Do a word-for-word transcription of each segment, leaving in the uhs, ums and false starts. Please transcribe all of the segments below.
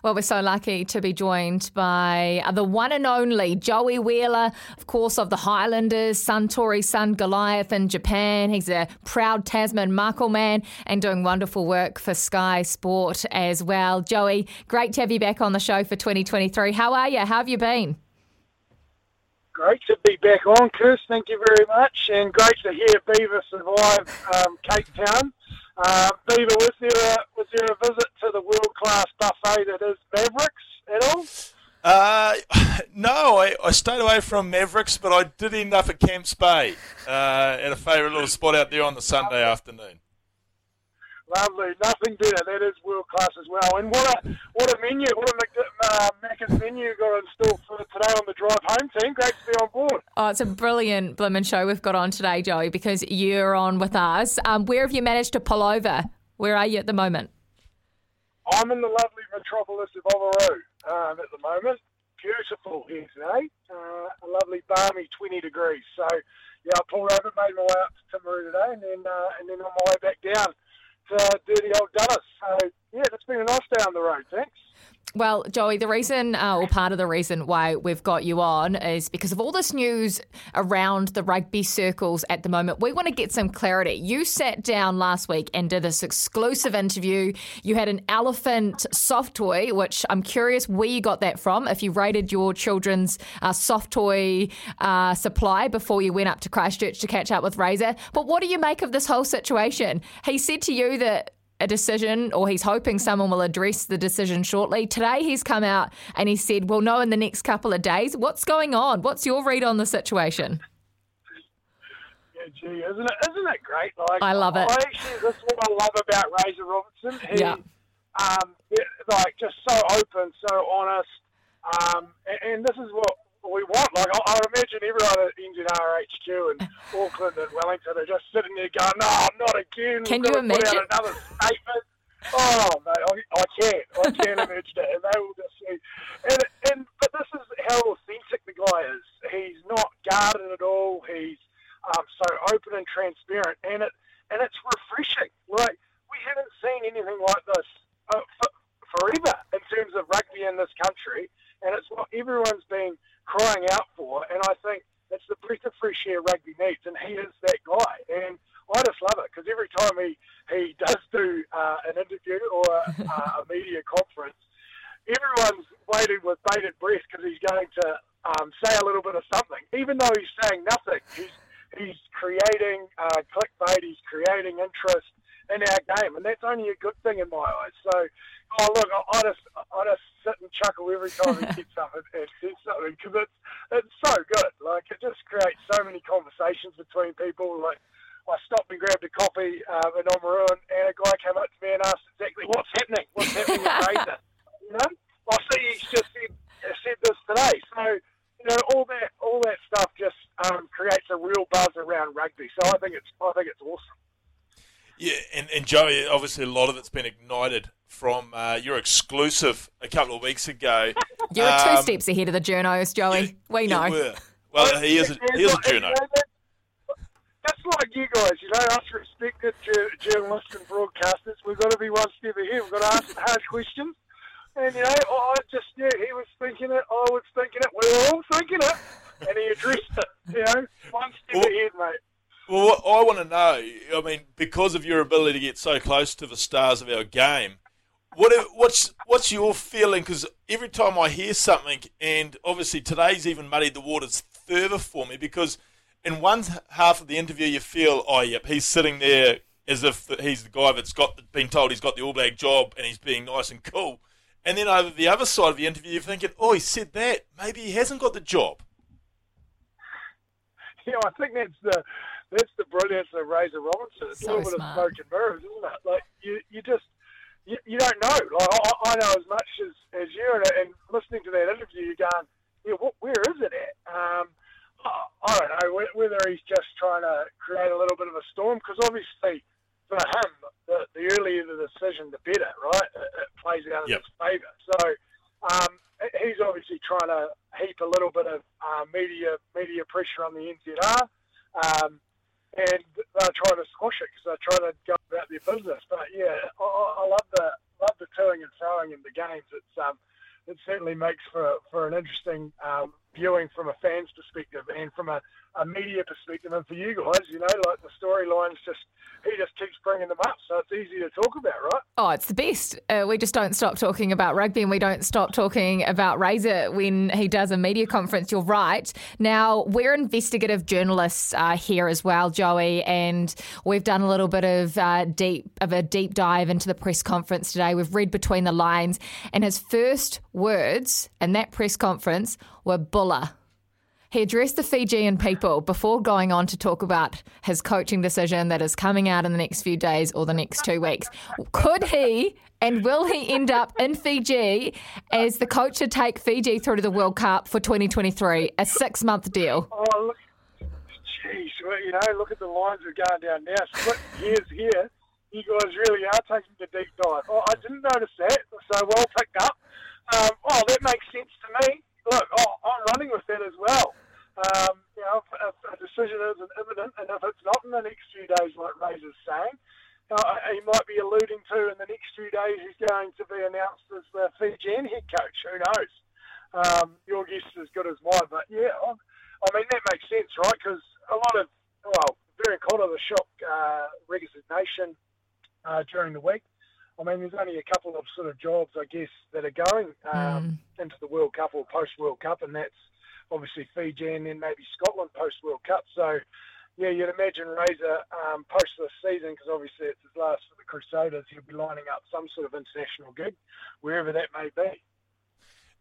Well, we're so lucky to be joined by the one and only Joey Wheeler, of course, of the Highlanders, Suntory, Sun Goliath in Japan. He's a proud Tasman mako man and doing wonderful work for Sky Sport as well. Joey, great to have you back on the show for twenty twenty-three. How are you? How have you been? Great to be back on, Kirst. Thank you very much. And great to hear Beaver survived um, Cape Town. Uh, Beaver, was there, a, was there a visit to the world-class buffet that is Mavericks at all? Uh, no, I, I stayed away from Mavericks, but I did end up at Camps Bay uh, at a favourite little spot out there on the Sunday afternoon. Lovely, nothing better. That is world-class as well. And what a what a menu, what a uh, Macca's menu you got in store for today on the drive home, team. Great to be on board. Oh, it's a brilliant blimmin' show we've got on today, Joey, because you're on with us. Um, where have you managed to pull over? Where are you at the moment? I'm in the lovely metropolis of Oamaru um, at the moment. Beautiful here today. Uh, a lovely balmy twenty degrees. So, yeah, I pulled over, made my way up to Timaru today, and then, uh, and then on my way back down. Uh, dirty old Dallas. So, yeah, it's been a nice day on the road, thanks. Well, Joey, the reason, uh, or part of the reason why we've got you on is because of all this news around the rugby circles at the moment. We want to get some clarity. You sat down last week and did this exclusive interview. You had an elephant soft toy, which I'm curious where you got that from, if you raided your children's uh, soft toy uh, supply before you went up to Christchurch to catch up with Razor. But what do you make of this whole situation? He said to you that a decision, or he's hoping someone will address the decision shortly. Today he's come out and he said, we'll know in the next couple of days. What's going on? What's your read on the situation? Yeah, gee, isn't it, isn't it great? Like, I love it. I actually, this is what I love about Razor Robinson. He, yeah. Um, like, just so open, so honest. Um, and, and this is what we want. Like, I, I imagine everyone at N Z R H Q and Auckland and Wellington are just sitting there going, no, not again. Can you imagine? Put out another statement. Oh, mate, I, I can't. I can't imagine it. And they will just see. And, and, but this is how authentic the guy is. He's not guarded at all. He's um, so open and transparent. And it and it's refreshing. Like, we haven't seen anything like this uh, for, forever in terms of rugby in this country. And it's what everyone's been crying out for, and I think that's the breath of fresh air rugby needs, and he is that guy, and I just love it, because every time he, he does do uh, an interview or a, uh, a media conference, everyone's waiting with bated breath, because he's going to um, say a little bit of something, even though he's saying nothing. He's, he's creating uh, clickbait, he's creating interest in our game, and that's only a good thing in my eyes. So, oh look, I, I just I just sit and chuckle every time he gets up and, and says something, because it's it's so good. Like, it just creates so many conversations between people. Like, I stopped and grabbed a coffee um, in Oamaru, and a guy came up to me and asked exactly what's happening, what's happening with Razor. You know, I see he's just said, said this today. So, you know, all that all that stuff just um, creates a real buzz around rugby. So I think it's I think it's awesome. Yeah, and, and Joey, obviously a lot of it's been ignited from uh, your exclusive a couple of weeks ago. You were um, two steps ahead of the journos, Joey. You, we know. You were. Well, he is a, he is a journo. That's like you guys, you know, us respected journalists and broadcasters, we've got to be one step ahead. We've got to ask hard questions. And, you know, I just knew yeah, he was thinking it, I was thinking it, we were all thinking it, and he addressed it, you know, one step well, ahead, mate. Well, what I want to know, I mean, because of your ability to get so close to the stars of our game, what what's what's your feeling? Because every time I hear something, and obviously today's even muddied the waters further for me, because in one half of the interview you feel, oh, yep, he's sitting there as if he's the guy that's got been told he's got the All Black job and he's being nice and cool. And then over the other side of the interview, you're thinking, oh, he said that. Maybe he hasn't got the job. Yeah, I think that's the... That's the brilliance of Razor Robinson. It's so a little bit smart. Of smoke and mirrors, isn't it? Like, you, you just, you, you don't know. Like, I, I know as much as, as you, and, and listening to that interview, you're going, yeah, what, where is it at? Um, I, I don't know whether he's just trying to create a little bit of a storm, because obviously for him, the, the earlier the decision, the better, right? It, it plays out in yep. his favour. So um, he's obviously trying to heap a little bit of uh, media media pressure on the N Z R. Um, and they're trying to squash it because they're trying to go about their business. But yeah, I, I love the love the toing and throwing in the games. It's um, it certainly makes for for an interesting um, viewing from a fan's perspective and from a, a media perspective, and for you guys, you know, like the storylines just he just keeps bringing them up, so it's easy to talk about, right? Oh, it's the best. Uh, we just don't stop talking about rugby, and we don't stop talking about Razor when he does a media conference. You're right. Now, we're investigative journalists uh, here as well, Joey, and we've done a little bit of uh, deep of a deep dive into the press conference today. We've read between the lines, and his first words in that press conference were bulla. He addressed the Fijian people before going on to talk about his coaching decision that is coming out in the next few days or the next two weeks. Could he and will he end up in Fiji as the coach to take Fiji through to the World Cup for twenty twenty-three, a six-month deal? Oh, look, geez, well, you know, look at the lines that are going down now. Split years here. You guys really are taking the deep dive. Oh, I didn't notice that, so well picked up. Um, oh, that makes sense to me. Look, oh, I'm running with that as well. Um, you know, if, if a decision isn't imminent, and if it's not in the next few days, like Razor's saying, uh, he might be alluding to in the next few days he's going to be announced as the Fijian head coach. Who knows? Um, your guess is as good as mine. But, yeah, I'm, I mean, that makes sense, right? Because a lot of, well, very cold of the shock uh, resignation uh, during the week. I mean, there's only a couple of sort of jobs, I guess, that are going um, mm. into the World Cup or post-World Cup, and that's obviously Fiji and then maybe Scotland post-World Cup. So, yeah, you'd imagine Razor um, post this season, because obviously it's his last for the Crusaders, he'll be lining up some sort of international gig, wherever that may be.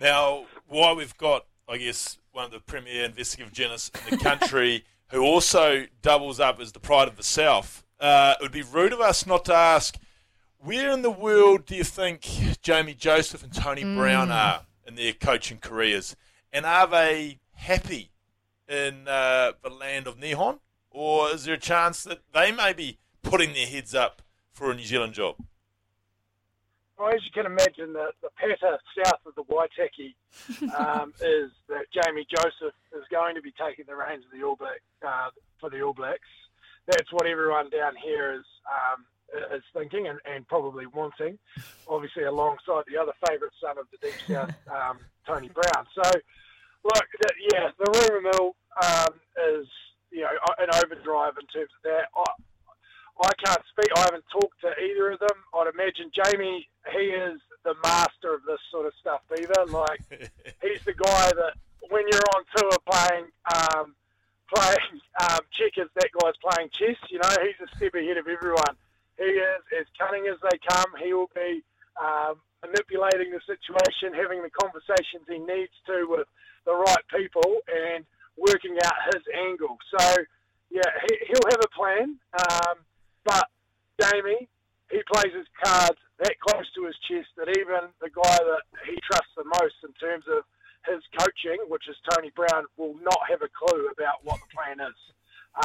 Now, why we've got, I guess, one of the premier investigative journalists in the country who also doubles up as the pride of the South, uh, it would be rude of us not to ask, where in the world do you think Jamie Joseph and Tony mm. Brown are in their coaching careers? And are they happy in uh, the land of Nihon? Or is there a chance that they may be putting their heads up for a New Zealand job? Well, as you can imagine, the, the patter south of the Waitaki um, is that Jamie Joseph is going to be taking the reins of the All Black, uh, for the All Blacks. That's what everyone down here is... Um, is thinking and, and probably wanting, obviously alongside the other favourite son of the Deep South, um, Tony Brown. So, look, that, yeah, the rumour mill um, is, you know, an overdrive in terms of that. I, I can't speak. I haven't talked to either of them. I'd imagine Jamie, he is the master of this sort of stuff, Beaver. Like, he's the guy that when you're on tour playing... Um, playing um, checkers, that guy's playing chess, you know, he's a step ahead of everyone. He is as cunning as they come. He will be um, manipulating the situation, having the conversations he needs to with the right people and working out his angle. So, yeah, he, he'll have a plan. Um, but Jamie, he plays his cards that close to his chest that even the guy that he trusts the most in terms of his coaching, which is Tony Brown, will not have a clue about what the plan is.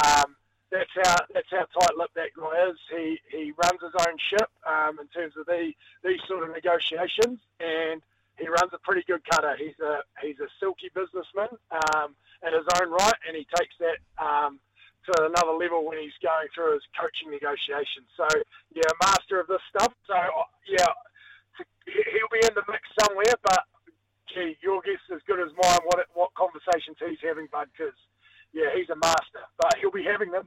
Um That's how that's how tight-lipped that guy is. He he runs his own ship um, in terms of the these sort of negotiations, and he runs a pretty good cutter. He's a he's a silky businessman um, in his own right, and he takes that um, to another level when he's going through his coaching negotiations. So yeah, master of this stuff. So yeah, he'll be in the mix somewhere. But gee, your guess is as good as mine. What what conversations he's having, bud? Because yeah, he's a master, but he'll be having them.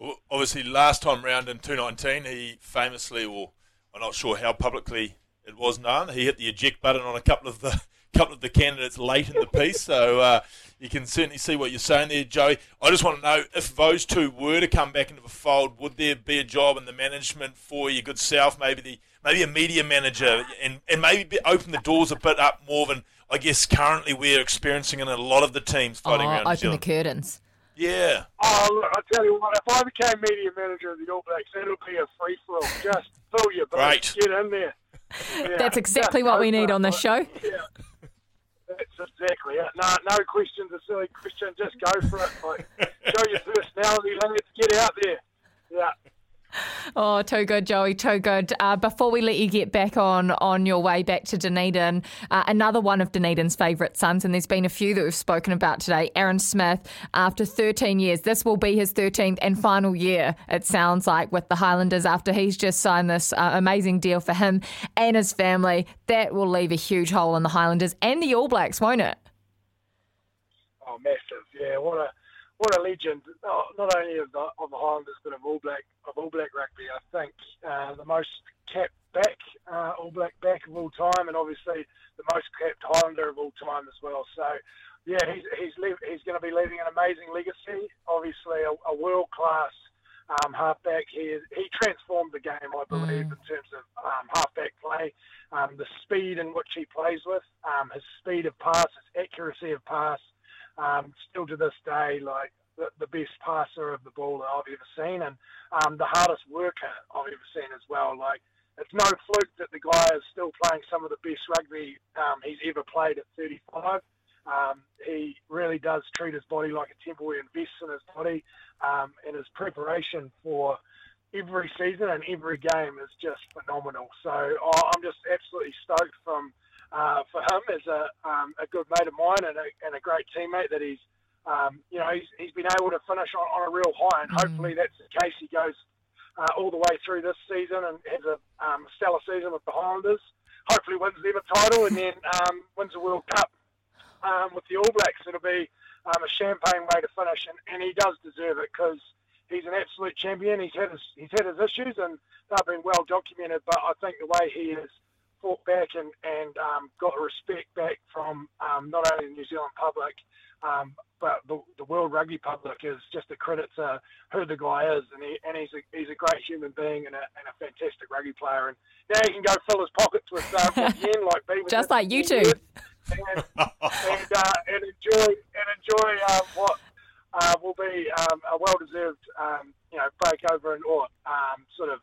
Well, obviously, last time round in two nineteen, he famously, or I'm not sure how publicly it was known, he hit the eject button on a couple of the couple of the candidates late in the piece. So uh, you can certainly see what you're saying there, Joey. I just want to know, if those two were to come back into the fold, would there be a job in the management for your good self, maybe the maybe a media manager, and, and maybe open the doors a bit up more than, I guess, currently we're experiencing in a lot of the teams fighting oh, around New Zealand? Open the curtains. Yeah. Oh, look, I'll tell you what, if I became media manager of the All Blacks, it would be a free-for-all. Just fill your boat. Right. Get in there. Yeah. That's exactly what we need on this show. Yeah. That's exactly it. No, no questions, a silly question. Just go for it. Like, show your personality, let's get out there. Yeah. Oh, too good, Joey, too good. Uh, before we let you get back on on your way back to Dunedin, uh, another one of Dunedin's favourite sons, and there's been a few that we've spoken about today, Aaron Smith, after thirteen years. This will be his thirteenth and final year, it sounds like, with the Highlanders after he's just signed this uh, amazing deal for him and his family. That will leave a huge hole in the Highlanders and the All Blacks, won't it? Oh, massive, yeah. What a... What a legend, oh, not only of the, of the Highlanders, but of All Black of All Black rugby. I think uh, the most capped back, uh, All Black back of all time, and obviously the most capped Highlander of all time as well. So, yeah, he's he's, le- he's going to be leaving an amazing legacy. Obviously, a, a world-class um, halfback. He, he transformed the game, I believe, mm. in terms of um, halfback play, um, the speed in which he plays with, um, his speed of pass, his accuracy of pass. Um, still to this day, like the, the best passer of the ball that I've ever seen, and um, the hardest worker I've ever seen as well. Like, it's no fluke that the guy is still playing some of the best rugby um, he's ever played at thirty-five. Um, he really does treat his body like a temple. He invests in his body, um, and his preparation for every season and every game is just phenomenal. So oh, I'm just absolutely stoked from. Uh, for him, as a um, a good mate of mine and a, and a great teammate, that he's um, you know he's, he's been able to finish on, on a real high, and mm. hopefully that's the case. He goes uh, all the way through this season and has a um, stellar season with the Highlanders. Hopefully, wins the Ever title and then um, wins the World Cup um, with the All Blacks. It'll be um, a champagne way to finish, and, and he does deserve it because he's an absolute champion. He's had his he's had his issues, and they've been well documented. But I think the way he is. Fought back and, and um, got respect back from um, not only the New Zealand public, um, but the, the world rugby public is just a credit to who the guy is. And, he, and he's, a, he's a great human being and a, and a fantastic rugby player. And now he can go fill his pockets with uh, again, like being just like you two. And, and, uh, and enjoy, and enjoy uh, what uh, will be um, a well-deserved um, you know, breakover and or um, sort of,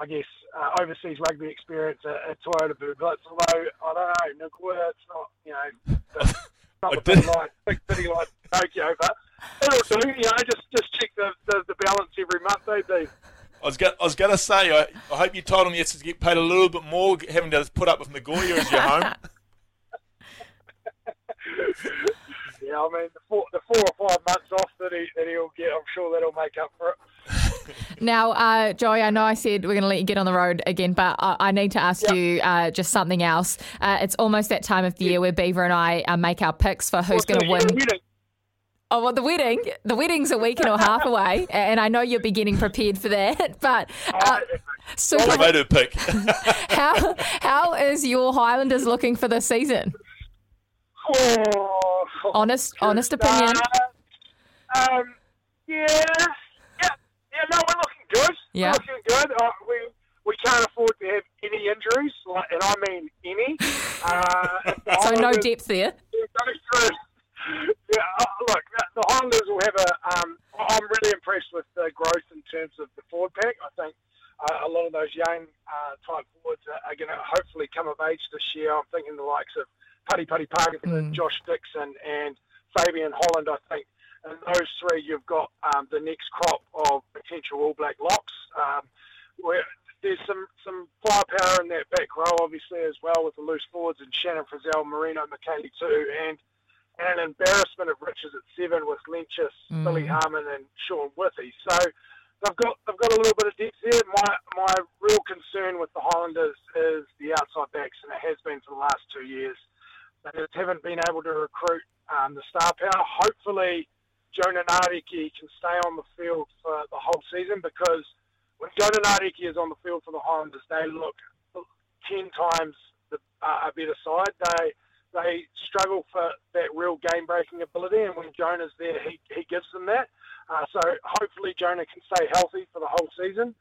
I guess, uh, overseas rugby experience at, at Toyota Blue. But although, I don't know, Nagoya, it's not, you know, the, not the big, like, big city like Tokyo, but it'll do, you know, just, just check the, the, the balance every month, they do. I was going, I was going to say, I, I hope you told him you had to get paid a little bit more having to put up with Nagoya as your home. Yeah, I mean, the four, the four or five months off that, he, that he'll get, I'm sure that'll make up for it. Now, uh, Joey, I know I said we're going to let you get on the road again, but I, I need to ask yep. you uh, just something else. Uh, it's almost that time of the yeah. year where Beaver and I uh, make our picks for who's going to win. Wedding? Oh, well, the wedding. The wedding's a week and a half away, and I know you're be getting prepared for that. But uh, so how, pick. how how is your Highlanders looking for this season? Oh, honest, honest opinion. Uh, um, yeah. Yeah, no, we're looking good. Yeah. We're looking good. Uh, we we can't afford to have any injuries, like, and I mean any. Uh, so no depth there. Yeah, yeah uh, look, the, the Highlanders will have a. Um, I'm really impressed with the growth in terms of the forward pack. I think uh, a lot of those young uh, type forwards are, are going to hopefully come of age this year. I'm thinking the likes of Putty Putty Parkinson, mm. Josh Dixon, and Fabian Holland. I think. And those three, you've got um, the next crop of potential All Black locks. Um, where there's some, some firepower in that back row, obviously, as well, with the loose forwards and Shannon Frizzell, Marino McKayle too, and, and an embarrassment of riches at seven with Lenchis, mm. Billy Harmon, and Sean Withy. So they've got they've got a little bit of depth there. My my real concern with the Highlanders is the outside backs, and it has been for the last two years. They just haven't been able to recruit um, the star power. Hopefully. Jonah Nareke can stay on the field for the whole season because when Jonah Nareke is on the field for the Highlanders, they look ten times the, uh, a better side. They they struggle for that real game-breaking ability, and when Jonah's there, he, he gives them that. Uh, so hopefully Jonah can stay healthy for the whole season.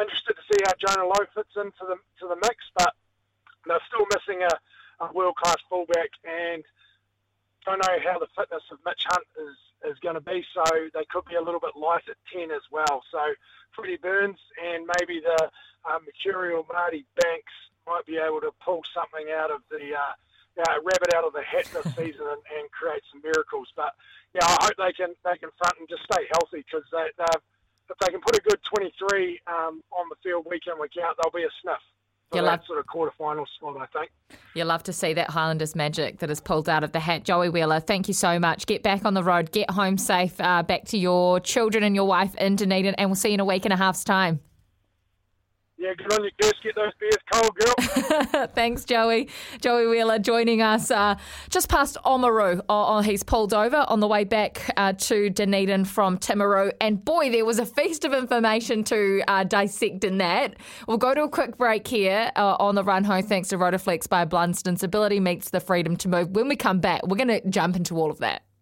Interested to see how Jonah Lowe fits into the to the mix, but they're still missing a, a world-class fullback, and I don't know how the fitness of Mitch Hunt is is going to be, so they could be a little bit light at ten as well. So Freddie Burns and maybe the uh, mercurial Marty Banks might be able to pull something out of the uh, uh, rabbit out of the hat this season and, and create some miracles. But yeah, I hope they can they can front and just stay healthy, because they, if they can put a good twenty-three um, on the field week in, week out, they'll be a sniff. You love that sort of quarterfinal spot, I think. You love to see that Highlanders magic that is pulled out of the hat. Joey Wheeler, thank you so much. Get back on the road, get home safe, uh, back to your children and your wife in Dunedin, and we'll see you in a week and a half's time. Yeah, good on you, girls. Get those beers cold, girl. Thanks, Joey. Joey Wheeler joining us uh, just past Oamaru. Oh, oh, he's pulled over on the way back uh, to Dunedin from Timaru. And boy, there was a feast of information to uh, dissect in that. We'll go to a quick break here uh, on the run home. Thanks to Rotaflex by Blunston. Stability meets the freedom to move. When we come back, we're going to jump into all of that.